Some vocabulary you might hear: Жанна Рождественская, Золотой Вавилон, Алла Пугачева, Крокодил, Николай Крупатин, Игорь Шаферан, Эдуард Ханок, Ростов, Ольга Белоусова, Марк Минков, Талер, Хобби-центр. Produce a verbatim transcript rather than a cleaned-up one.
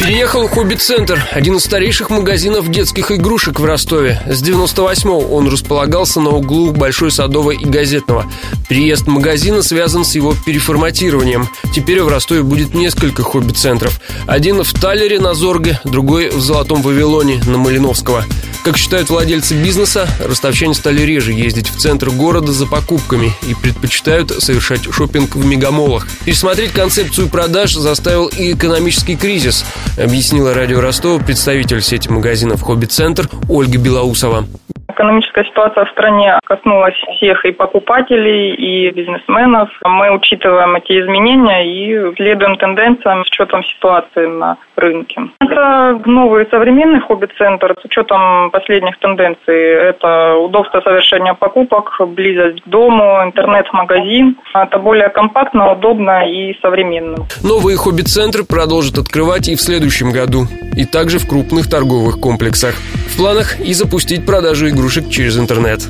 Переехал в Хобби-центр, один из старейших магазинов детских игрушек в Ростове. С девяносто восьмого он располагался на углу Большой Садовой и Газетного. Переезд магазина связан с его переформатированием. Теперь в Ростове будет несколько хобби-центров. Один в Талере на Зорге, другой в Золотом Вавилоне на Малиновского. Как считают владельцы бизнеса, ростовчане стали реже ездить в центр города за покупками и предпочитают совершать шопинг в мегамолах. Пересмотреть концепцию продаж заставил и экономический кризис, объяснила радио Ростова представитель сети магазинов «Хобби-центр» Ольга Белоусова. Экономическая ситуация в стране коснулась всех и покупателей, и бизнесменов. Мы учитываем эти изменения и следуем тенденциям с учетом ситуации на рынке. Это новый современный хобби-центр с учетом последних тенденций. Это удобство совершения покупок, близость к дому, интернет-магазин. Это более компактно, удобно и современно. Новые хобби-центры продолжат открывать и в следующем году, и также в крупных торговых комплексах. В планах и запустить продажу игрушек через интернет.